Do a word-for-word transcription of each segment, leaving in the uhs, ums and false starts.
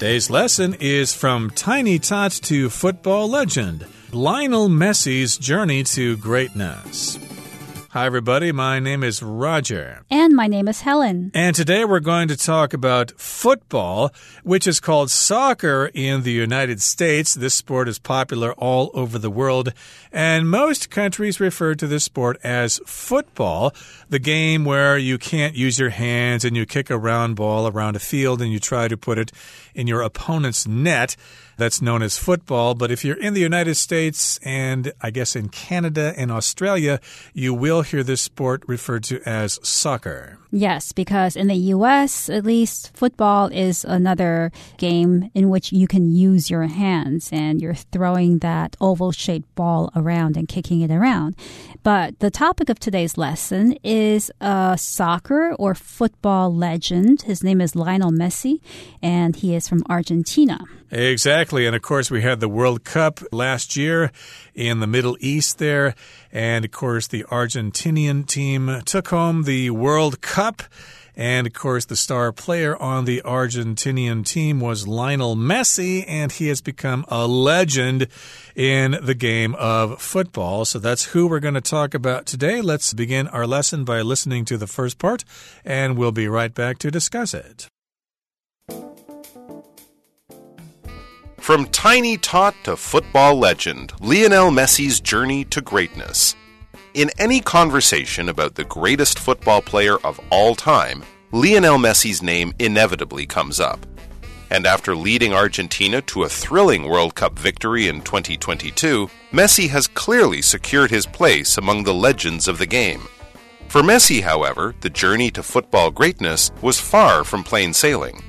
Today's lesson is From Tiny Tot to Football Legend, Lionel Messi's Journey to Greatness. Hi, everybody. My name is Roger. And my name is Helen. And today we're going to talk about football, which is called soccer in the United States. This sport is popular all over the world, and most countries refer to this sport as football, the game where you can't use your hands and you kick a round ball around a field and you try to put it in your opponent's net. That's known as football. But if you're in the United States and I guess in Canada and Australia, you will hear this sport referred to as soccer. Yes, because in the U S, at least, football is another game in which you can use your hands and you're throwing that oval-shaped ball around and kicking it around. But the topic of today's lesson is a soccer or football legend. His name is Lionel Messi, and he is from Argentina. Exactly. And, of course, we had the World Cup last year in the Middle East there. And, of course, the Argentinian team took home the World Cup. And, of course, the star player on the Argentinian team was Lionel Messi, and he has become a legend in the game of football. So that's who we're going to talk about today. Let's begin our lesson by listening to the first part, and we'll be right back to discuss it. From tiny tot to football legend, Lionel Messi's journey to greatness. In any conversation about the greatest football player of all time, Lionel Messi's name inevitably comes up. And after leading Argentina to a thrilling World Cup victory in twenty twenty-two, Messi has clearly secured his place among the legends of the game. For Messi, however, the journey to football greatness was far from plain sailing.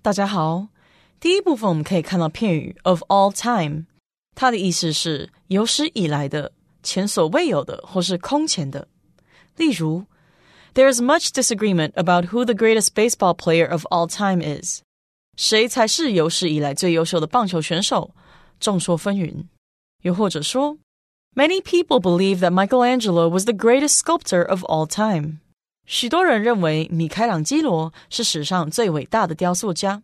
大家好，第一部分我们可以看到片语 of all time， 它的意思是有史以来的、前所未有的或是空前的。例如 ，There is much disagreement about who the greatest baseball player of all time is。谁才是有史以来最优秀的棒球选手？众说纷纭。又或者说 ，Many people believe that Michelangelo was the greatest sculptor of all time。许多人认为米开朗基罗是史上最伟大的雕塑家。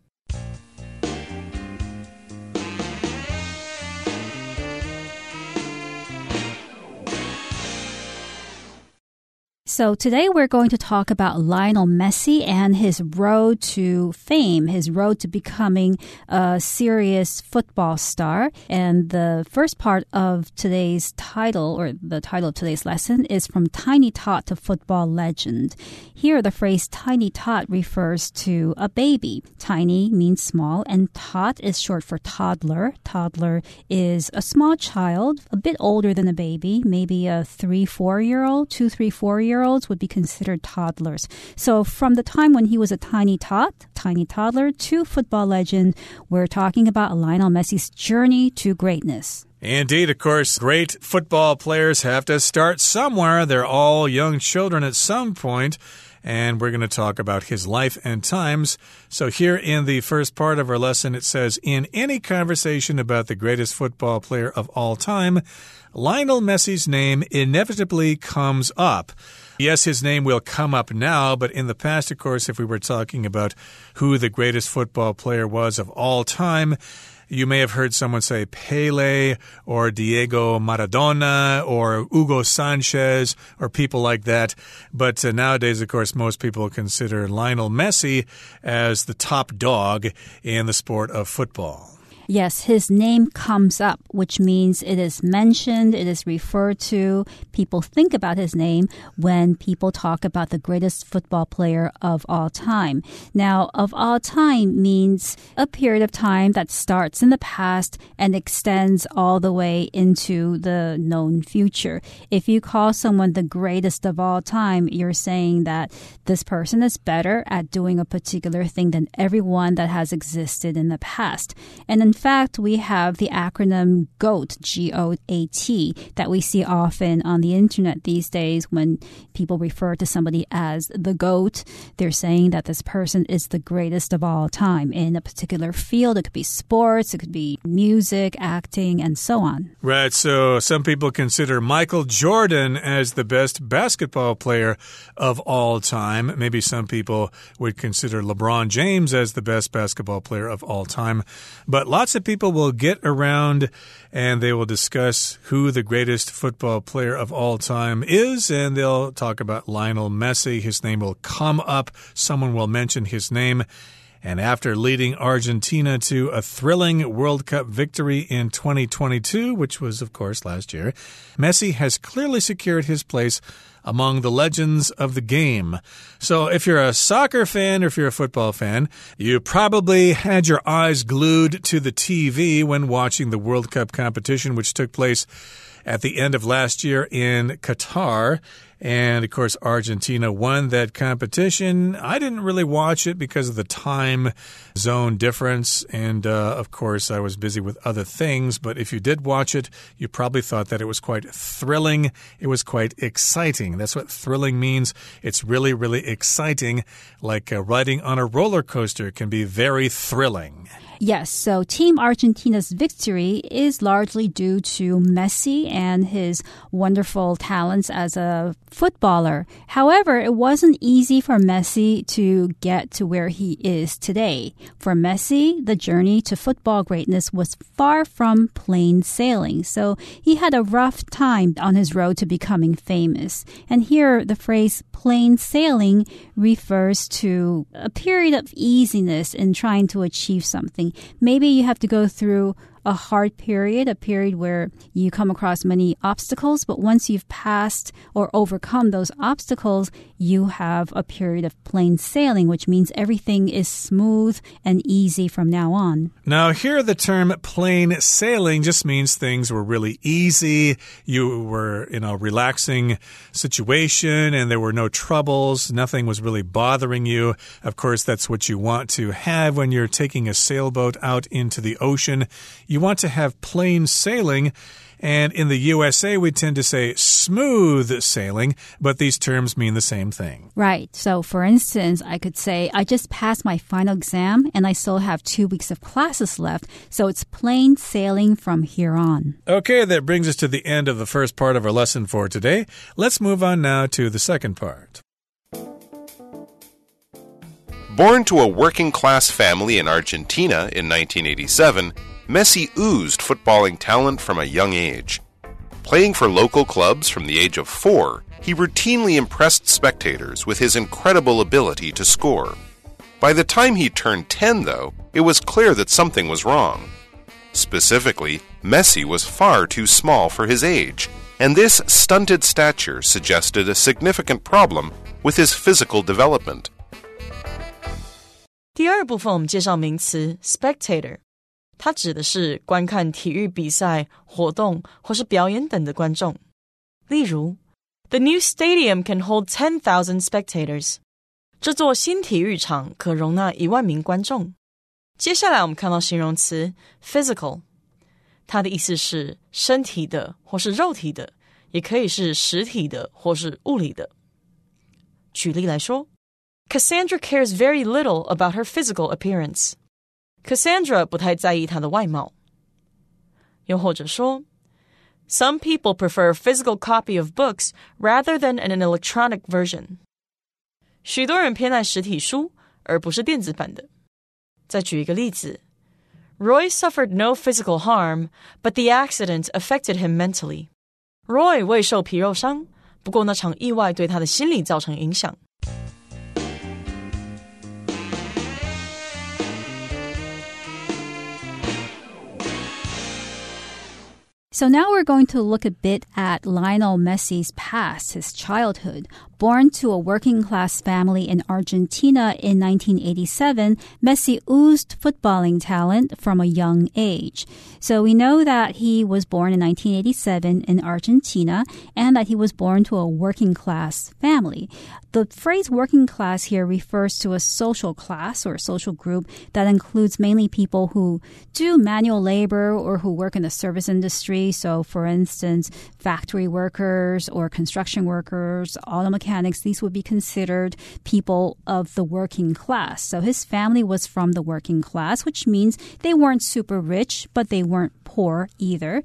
So today we're going to talk about Lionel Messi and his road to fame, his road to becoming a serious football star. And the first part of today's title, or the title of today's lesson, is From Tiny Tot to Football Legend. Here the phrase tiny tot refers to a baby. Tiny means small, and tot is short for toddler. Toddler is a small child, a bit older than a baby, maybe a three, four-year-old, two, three, four-year-old. Would be considered toddlers. So from the time when he was a tiny tot, tiny toddler, to football legend, we're talking about Lionel Messi's journey to greatness. Indeed, of course, great football players have to start somewhere. They're all young children at some point. And we're going to talk about his life and times. So here in the first part of our lesson, it says, in any conversation about the greatest football player of all time, Lionel Messi's name inevitably comes up. Yes, his name will come up now, but in the past, of course, if we were talking about who the greatest football player was of all time, you may have heard someone say Pele or Diego Maradona or Hugo Sanchez or people like that. But uh, nowadays, of course, most people consider Lionel Messi as the top dog in the sport of football. Yes, his name comes up, which means it is mentioned, it is referred to. People think about his name when people talk about the greatest football player of all time. Now, of all time means a period of time that starts in the past and extends all the way into the known future. If you call someone the greatest of all time, you're saying that this person is better at doing a particular thing than everyone that has existed in the past. And in fact, we have the acronym GOAT, G O A T, that we see often on the internet these days. When people refer to somebody as the GOAT, they're saying that this person is the greatest of all time in a particular field. It could be sports, it could be music, acting, and so on. Right, so some people consider Michael Jordan as the best basketball player of all time. Maybe some people would consider LeBron James as the best basketball player of all time. But lots of people will get around and they will discuss who the greatest football player of all time is, and they'll talk about Lionel Messi. His name will come up. Someone will mention his name. And after leading Argentina to a thrilling World Cup victory in twenty twenty-two, which was, of course, last year, Messi has clearly secured his place among the legends of the game. So if you're a soccer fan or if you're a football fan, you probably had your eyes glued to the T V when watching the World Cup competition, which took place at the end of last year in Qatar. And, of course, Argentina won that competition. I didn't really watch it because of the time zone difference. And, uh, of course, I was busy with other things. But if you did watch it, you probably thought that it was quite thrilling. It was quite exciting. That's what thrilling means. It's really, really exciting. Like uh, riding on a roller coaster can be very thrilling. Yes, so Team Argentina's victory is largely due to Messi and his wonderful talents as a footballer. However, it wasn't easy for Messi to get to where he is today. For Messi, the journey to football greatness was far from plain sailing, so he had a rough time on his road to becoming famous. And here, the phrase plain sailing refers to a period of easiness in trying to achieve something. Maybe you have to go through a hard period, a period where you come across many obstacles, but once you've passed or overcome those obstacles, you have a period of plain sailing, which means everything is smooth and easy from now on. Now, here the term plain sailing just means things were really easy. You were in a relaxing situation and there were no troubles. Nothing was really bothering you. Of course, that's what you want to have when you're taking a sailboat out into the ocean. You You want to have plain sailing. And in the U S A, we tend to say smooth sailing, but these terms mean the same thing. Right. So, for instance, I could say, I just passed my final exam and I still have two weeks of classes left, so it's plain sailing from here on. Okay, that brings us to the end of the first part of our lesson for today. Let's move on now to the second part. Born to a working-class family in Argentina in nineteen eighty-seven, Messi oozed footballing talent from a young age. Playing for local clubs from the age of four, he routinely impressed spectators with his incredible ability to score. By the time he turned ten, though, it was clear that something was wrong. Specifically, Messi was far too small for his age, and this stunted stature suggested a significant problem with his physical development. 第二部分我们介绍名词 spectator。它指的是观看体育比赛、活动或是表演等的观众。例如 The new stadium can hold ten thousand spectators. 这座新体育场可容纳一万名观众。接下来我们看到形容词 physical。它的意思是身体的或是肉体的，也可以是实体的或是物理的。举例来说 Cassandra cares very little about her physical appearance.Cassandra 不太在意她的外貌。又或者说 Some people prefer a physical copy of books rather than an electronic version. 许多人偏爱实体书而不是电子版的。再举一个例子 Roy suffered no physical harm, but the accident affected him mentally. Roy 未受皮肉伤，不过那场意外对他的心理造成影响。So now we're going to look a bit at Lionel Messi's past, his childhood. Born to a working-class family in Argentina in nineteen eighty-seven, Messi oozed footballing talent from a young age. So we know that he was born in nineteen eighty-seven in Argentina and that he was born to a working-class family. The phrase working class here refers to a social class or social group that includes mainly people who do manual labor or who work in the service industry. So, for instance, factory workers or construction workers, auto mechanics, these would be considered people of the working class. So his family was from the working class, which means they weren't super rich, but they weren't poor either.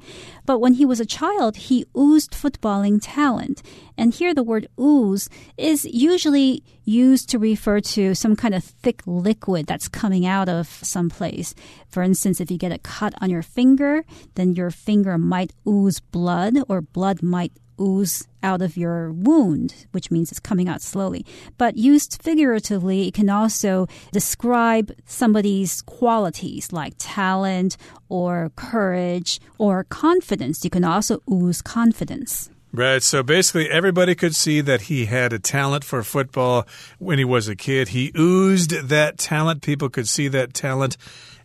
But when he was a child, he oozed footballing talent. And here the word ooze is usually used to refer to some kind of thick liquid that's coming out of some place. For instance, if you get a cut on your finger, then your finger might ooze blood, or blood might ooze out of your wound, which means it's coming out slowly. But used figuratively, it can also describe somebody's qualities like talent or courage or confidence. You can also ooze confidence. Right, so basically everybody could see that he had a talent for football when he was a kid. He oozed that talent. People could see that talent.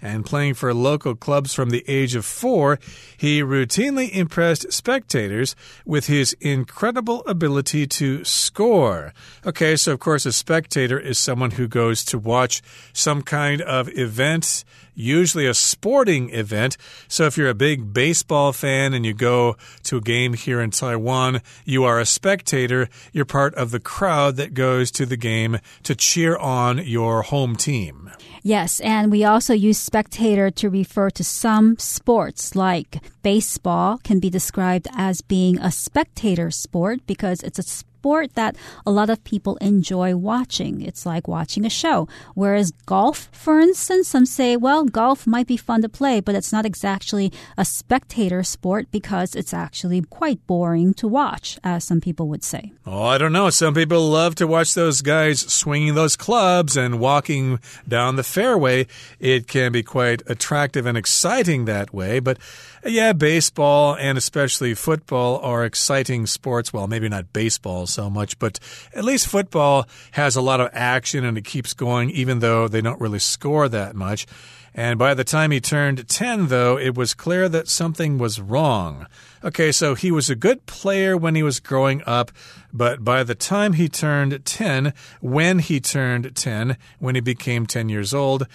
And playing for local clubs from the age of four, he routinely impressed spectators with his incredible ability to score. Okay, so of course a spectator is someone who goes to watch some kind of event, usually a sporting event. So if you're a big baseball fan and you go to a game here in Taiwan, you are a spectator. You're part of the crowd that goes to the game to cheer on your home team. Yes, and we also use spectator to refer to some sports, like baseball can be described as being a spectator sport because it's a sport Sport that a lot of people enjoy watching. It's like watching a show. Whereas golf, for instance, some say, well, golf might be fun to play, but it's not exactly a spectator sport because it's actually quite boring to watch, as some people would say. Oh, I don't know. Some people love to watch those guys swinging those clubs and walking down the fairway. It can be quite attractive and exciting that way. But yeah, baseball and especially football are exciting sports. Well, maybe not baseball so much, but at least football has a lot of action and it keeps going, even though they don't really score that much. And by the time he turned ten, though, it was clear that something was wrong. Okay, so he was a good player when he was growing up, but by the time he turned ten, when he turned ten, when he became ten years old,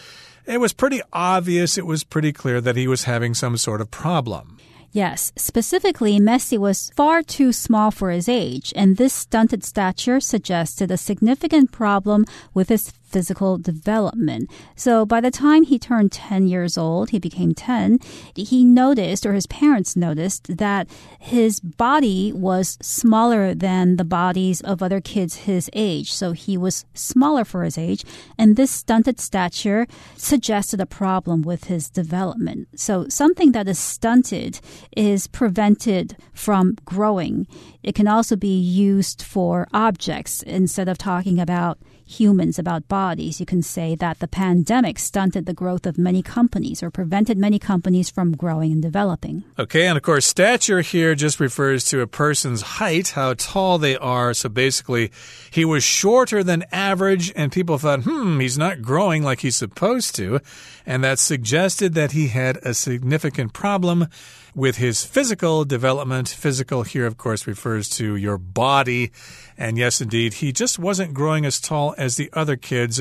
it was pretty obvious, it was pretty clear that he was having some sort of problem. Yes, specifically, Messi was far too small for his age, and this stunted stature suggested a significant problem with his physical development. So by the time he turned ten years old, he became ten, he noticed, or his parents noticed, that his body was smaller than the bodies of other kids his age. So he was smaller for his age, and this stunted stature suggested a problem with his development. So something that is stunted is prevented from growing. It can also be used for objects instead of talking about humans, about bodies. You can say that the pandemic stunted the growth of many companies or prevented many companies from growing and developing. Okay, and of course, stature here just refers to a person's height, how tall they are. So basically, he was shorter than average, and people thought, hmm, he's not growing like he's supposed to. And that suggested that he had a significant problem with his physical development. Physical here, of course, refers to your body. And yes, indeed, he just wasn't growing as tall as the other kids.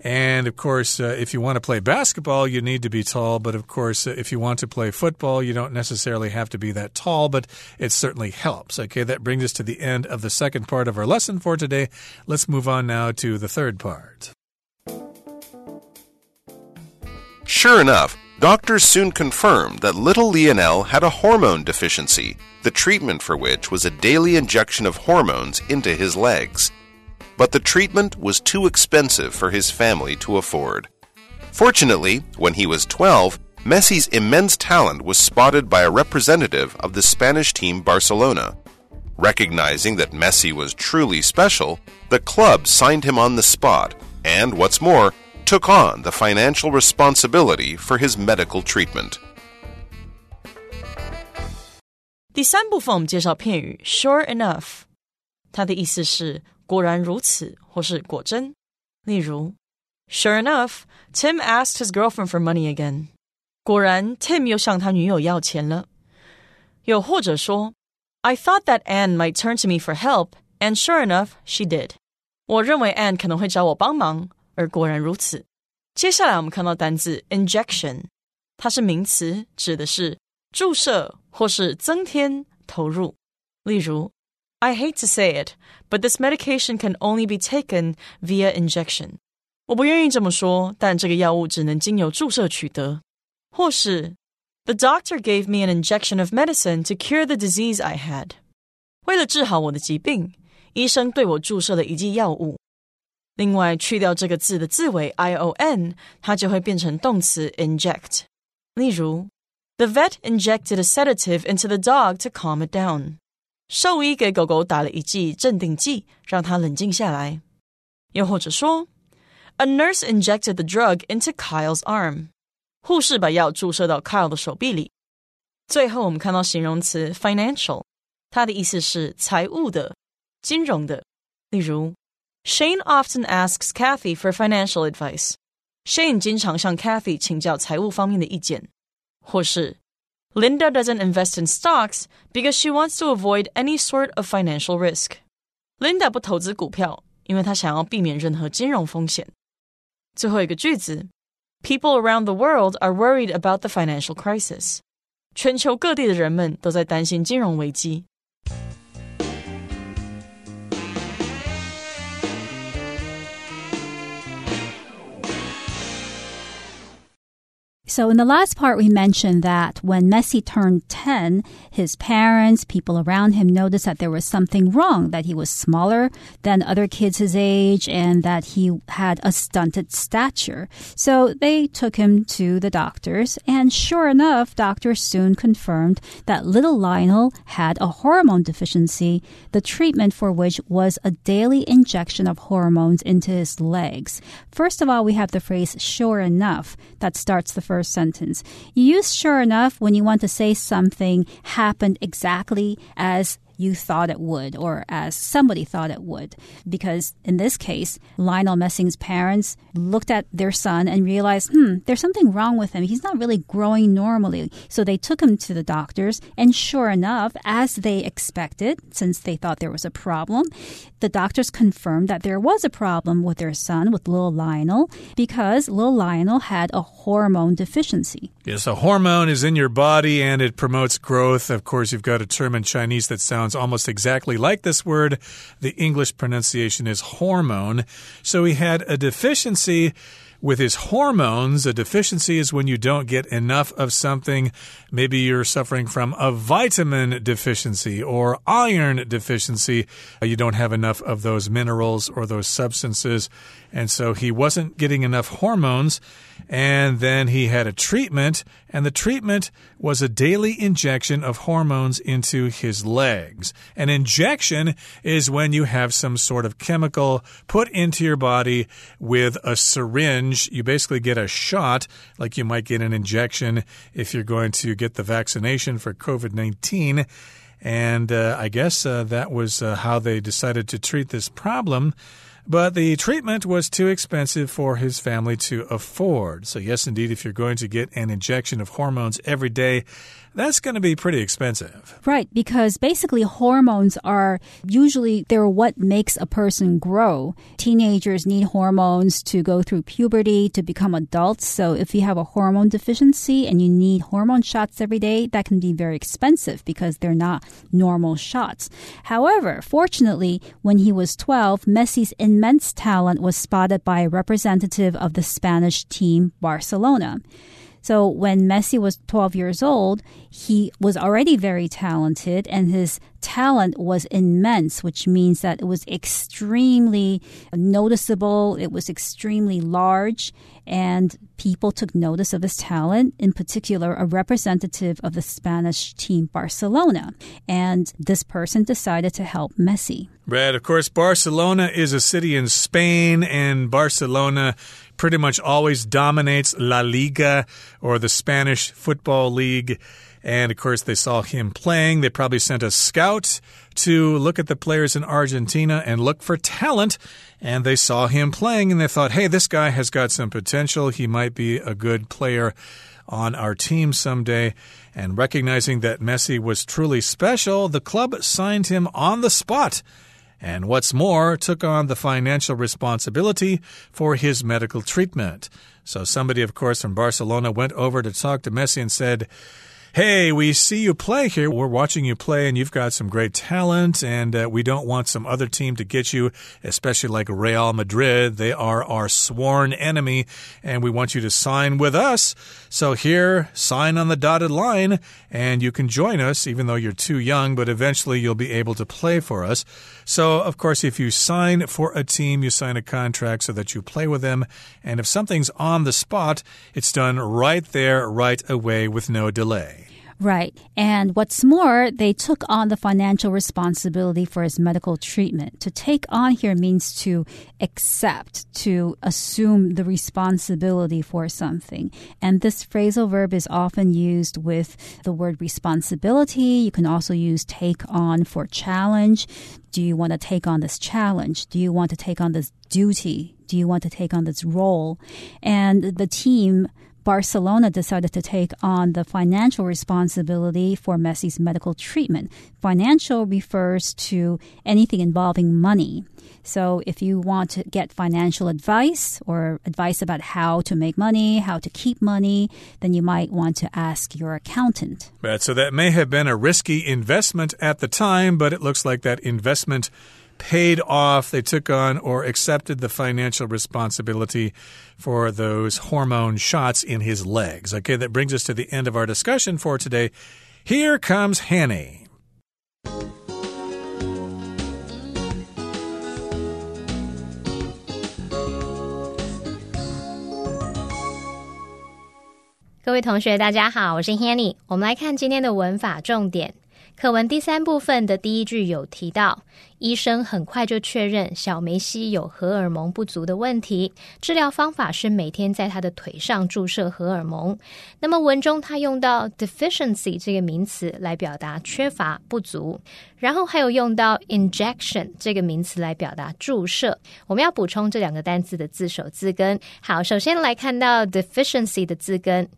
And, of course, uh, if you want to play basketball, you need to be tall. But, of course, if you want to play football, you don't necessarily have to be that tall, but it certainly helps. Okay, that brings us to the end of the second part of our lesson for today. Let's move on now to the third part. Sure enough, doctors soon confirmed that little Lionel had a hormone deficiency, the treatment for which was a daily injection of hormones into his legs. But the treatment was too expensive for his family to afford. Fortunately, when he was twelve, Messi's immense talent was spotted by a representative of the Spanish team Barcelona. Recognizing that Messi was truly special, the club signed him on the spot, and what's more, took on the financial responsibility for his medical treatment. 第三部分我们介绍片语 sure enough， 它的意思是果然如此，或是果真。例如 Sure enough, Tim asked his girlfriend for money again. 果然 Tim 又向他女友要钱了。又或者说 I thought that Anne might turn to me for help, and sure enough, she did. 我认为 Anne 可能会找我帮忙，而果然如此。接下来我们看到单字 injection， 它是名词，指的是注射或是增添投入。例如 I hate to say it, but this medication can only be taken via injection. 我不愿意这么说，但这个药物只能经由注射取得。或是 The doctor gave me an injection of medicine to cure the disease I had. 为了治好我的疾病，医生对我注射了一剂药物。另外，去掉这个字的字尾 I O N， 它就会变成动词 inject。例如 The vet injected a sedative into the dog to calm it down. 兽医给狗狗打了一剂镇定剂，让它冷静下来。又或者说 A nurse injected the drug into Kyle's arm. 护士把药注射到 Kyle 的手臂里。最后我们看到形容词 financial， 它的意思是财务的、金融的。例如 Shane often asks Kathy for financial advice. Shane 经常向 Kathy 请教财务方面的意见。或是 Linda doesn't invest in stocks because she wants to avoid any sort of financial risk. Linda 不投资股票，因为她想要避免任何金融风险。最后一个句子 People around the world are worried about the financial crisis. 全球各地的人们都在担心金融危机。So in the last part, we mentioned that when Messi turned ten, his parents, people around him noticed that there was something wrong, that he was smaller than other kids his age and that he had a stunted stature. So they took him to the doctors. And sure enough, doctors soon confirmed that little Lionel had a hormone deficiency, the treatment for which was a daily injection of hormones into his legs. First of all, we have the phrase, sure enough, that starts the first sentence. You use sure enough when you want to say something happened exactly as you thought it would or as somebody thought it would. Because in this case, Lionel Messi's parents looked at their son and realized, hmm, there's something wrong with him. He's not really growing normally. So they took him to the doctors. And sure enough, as they expected, since they thought there was a problem, the doctors confirmed that there was a problem with their son, with little Lionel, because little Lionel had a hormone deficiency. Yes, a hormone is in your body and it promotes growth. Of course, you've got a term in Chinese that sounds almost exactly like this word. The English pronunciation is hormone. So he had a deficiency with his hormones. A deficiency is when you don't get enough of something. Maybe you're suffering from a vitamin deficiency or iron deficiency. You don't have enough of those minerals or those substances. And so he wasn't getting enough hormones. And then he had a treatment, and the treatment was a daily injection of hormones into his legs. An injection is when you have some sort of chemical put into your body with a syringe. You basically get a shot, like you might get an injection if you're going to get the vaccination for COVID nineteen. And uh, I guess uh, that was uh, how they decided to treat this problem.But the treatment was too expensive for his family to afford. So yes, indeed, if you're going to get an injection of hormones every day, that's going to be pretty expensive. Right, because basically hormones are usually they're what makes a person grow. Teenagers need hormones to go through puberty, to become adults. So if you have a hormone deficiency and you need hormone shots every day, that can be very expensive because they're not normal shots. However, fortunately, when he was twelve, Messi's immense talent was spotted by a representative of the Spanish team, Barcelona.So when Messi was twelve years old, he was already very talented, and his talent was immense, which means that it was extremely noticeable, it was extremely large, and people took notice of his talent, in particular, a representative of the Spanish team Barcelona. And this person decided to help Messi. Right, of course, Barcelona is a city in Spain, and Barcelona pretty much always dominates La Liga, or the Spanish Football League. And, of course, they saw him playing. They probably sent a scout to look at the players in Argentina and look for talent. And they saw him playing, and they thought, hey, this guy has got some potential. He might be a good player on our team someday. And recognizing that Messi was truly special, the club signed him on the spot. And what's more, took on the financial responsibility for his medical treatment. So somebody, of course, from Barcelona went over to talk to Messi and said, hey, we see you play here. We're watching you play, and you've got some great talent, and uh, we don't want some other team to get you, especially like Real Madrid. They are our sworn enemy, and we want you to sign with us. So here, sign on the dotted line, and you can join us, even though you're too young, but eventually you'll be able to play for us. So, of course, if you sign for a team, you sign a contract so that you play with them, and if something's on the spot, it's done right there, right away, with no delay. Right. And what's more, they took on the financial responsibility for his medical treatment. To take on here means to accept, to assume the responsibility for something. And this phrasal verb is often used with the word responsibility. You can also use take on for challenge. Do you want to take on this challenge? Do you want to take on this duty? Do you want to take on this role? And the team, Barcelona, decided to take on the financial responsibility for Messi's medical treatment. Financial refers to anything involving money. So if you want to get financial advice or advice about how to make money, how to keep money, then you might want to ask your accountant. But so that may have been a risky investment at the time, but it looks like that investment paid off. They took on or accepted the financial responsibility for those hormone shots in his legs. Okay, that brings us to the end of our discussion for today. Here comes Hanny.各位同学，大家好，我是 Hanny。我们来看今天的文法重点。课文第三部分的第一句有提到，医生很快就确认小梅西有荷尔蒙不足的问题，治疗方法是每天在他的腿上注射荷尔蒙。那么文中他用到 deficiency 这个名词来表达缺乏、不足，然后还有用到 injection 这个名词来表达注射。我们要补充这两个单词的字首字根。好，首先来看到 deficiency 的字根。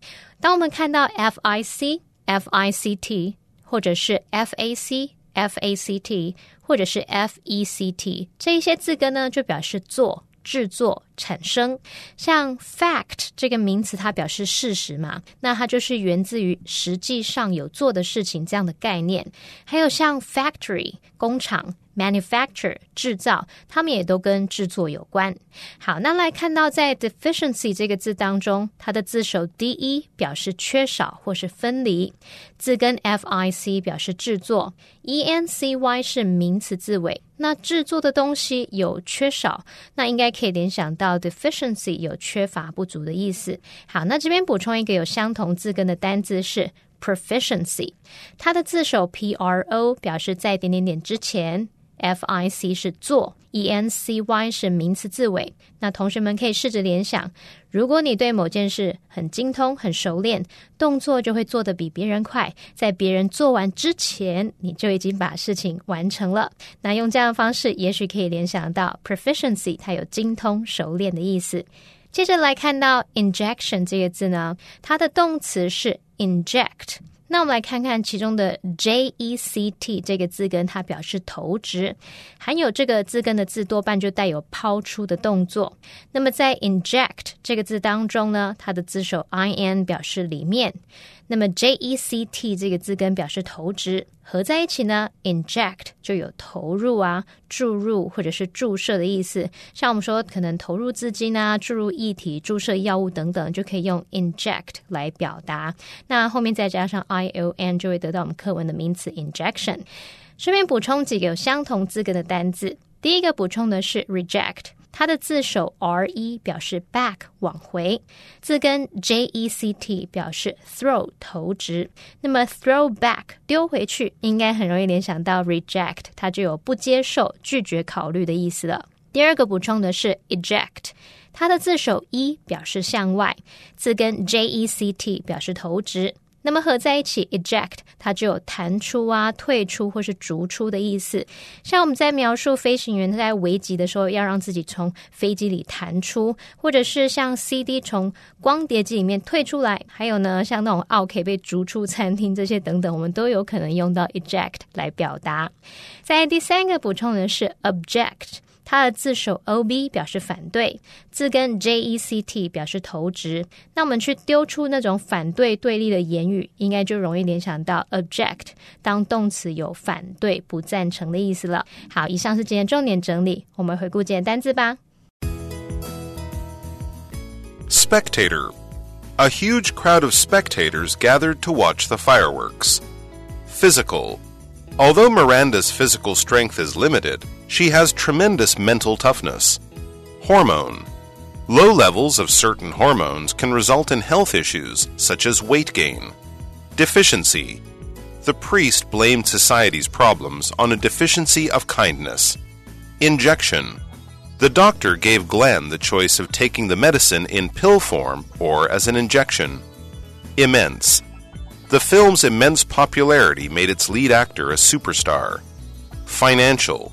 当我们看到 F I C、F I C T或者是 F A C、F A C T 或者是 F E C T， 这一些字根呢就表示做、制作、产生。像 fact 这个名词它表示事实嘛，那它就是源自于实际上有做的事情这样的概念。还有像 factory 工厂、manufacture 制造，它们也都跟制作有关。好，那来看到在 deficiency 这个字当中，它的字首 de 表示缺少或是分离，字根 fic 表示制作， ency 是名词字尾，那制作的东西有缺少，那应该可以联想到 deficiency 有缺乏不足的意思。好，那这边补充一个有相同字根的单字是proficiency， 它的字首 pro 表示在点点点之前， fic 是做， ency 是名词字尾。那同学们可以试着联想，如果你对某件事很精通、很熟练，动作就会做得比别人快，在别人做完之前你就已经把事情完成了。那用这样的方式也许可以联想到 proficiency 它有精通、熟练的意思。接着来看到 injection 这个字呢，它的动词是 inject。 那我们来看看其中的 ject 这个字根，它表示投掷，含有这个字根的字多半就带有抛出的动作。那么在 inject 这个字当中呢，它的字首 in 表示里面，那么 ject 这个字根表示投掷，合在一起呢 inject 就有投入啊、注入或者是注射的意思。像我们说可能投入资金啊、注入液体、注射药物等等，就可以用 inject 来表达。那后面再加上 ion 就会得到我们课文的名词 injection。 顺便补充几个有相同字根的单字。第一个补充的是 reject， 它的字首 re 表示 back 往回，字根 ject 表示 throw 投掷，那么 throw back 丢回去，应该很容易联想到 reject， 它就有不接受、拒绝考虑的意思了。第二个补充的是 eject，它的字首 e 表示向外，字根 ject 表示投掷，那么合在一起 eject 它就有弹出啊、退出或是逐出的意思。像我们在描述飞行员他在危急的时候要让自己从飞机里弹出，或者是像 C D 从光碟机里面退出来，还有呢像那种奥 K 被逐出餐厅这些等等，我们都有可能用到 eject 来表达。在第三个补充的是 object，它的字首 ob 表示反对，字根 ject 表示投掷，那我们去丢出那种反对对立的言语，应该就容易联想到 object 当动词有反对不赞成的意思了。好，以上是今天重点整理，我们回顾今天单字吧。 Spectator. A huge crowd of spectators gathered to watch the fireworks. Physical. Although Miranda's physical strength is limited, she has tremendous mental toughness. Hormone. Low levels of certain hormones can result in health issues, such as weight gain. Deficiency. The priest blamed society's problems on a deficiency of kindness. Injection. The doctor gave Glenn the choice of taking the medicine in pill form or as an injection. Immense. The film's immense popularity made its lead actor a superstar. Financial.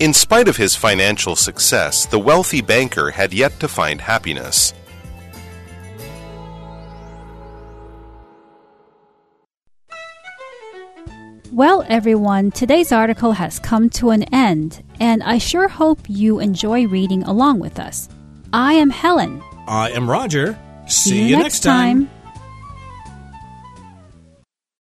In spite of his financial success, the wealthy banker had yet to find happiness. Well, everyone, today's article has come to an end, and I sure hope you enjoy reading along with us. I am Helen. I am Roger. See, See you, you next time. time.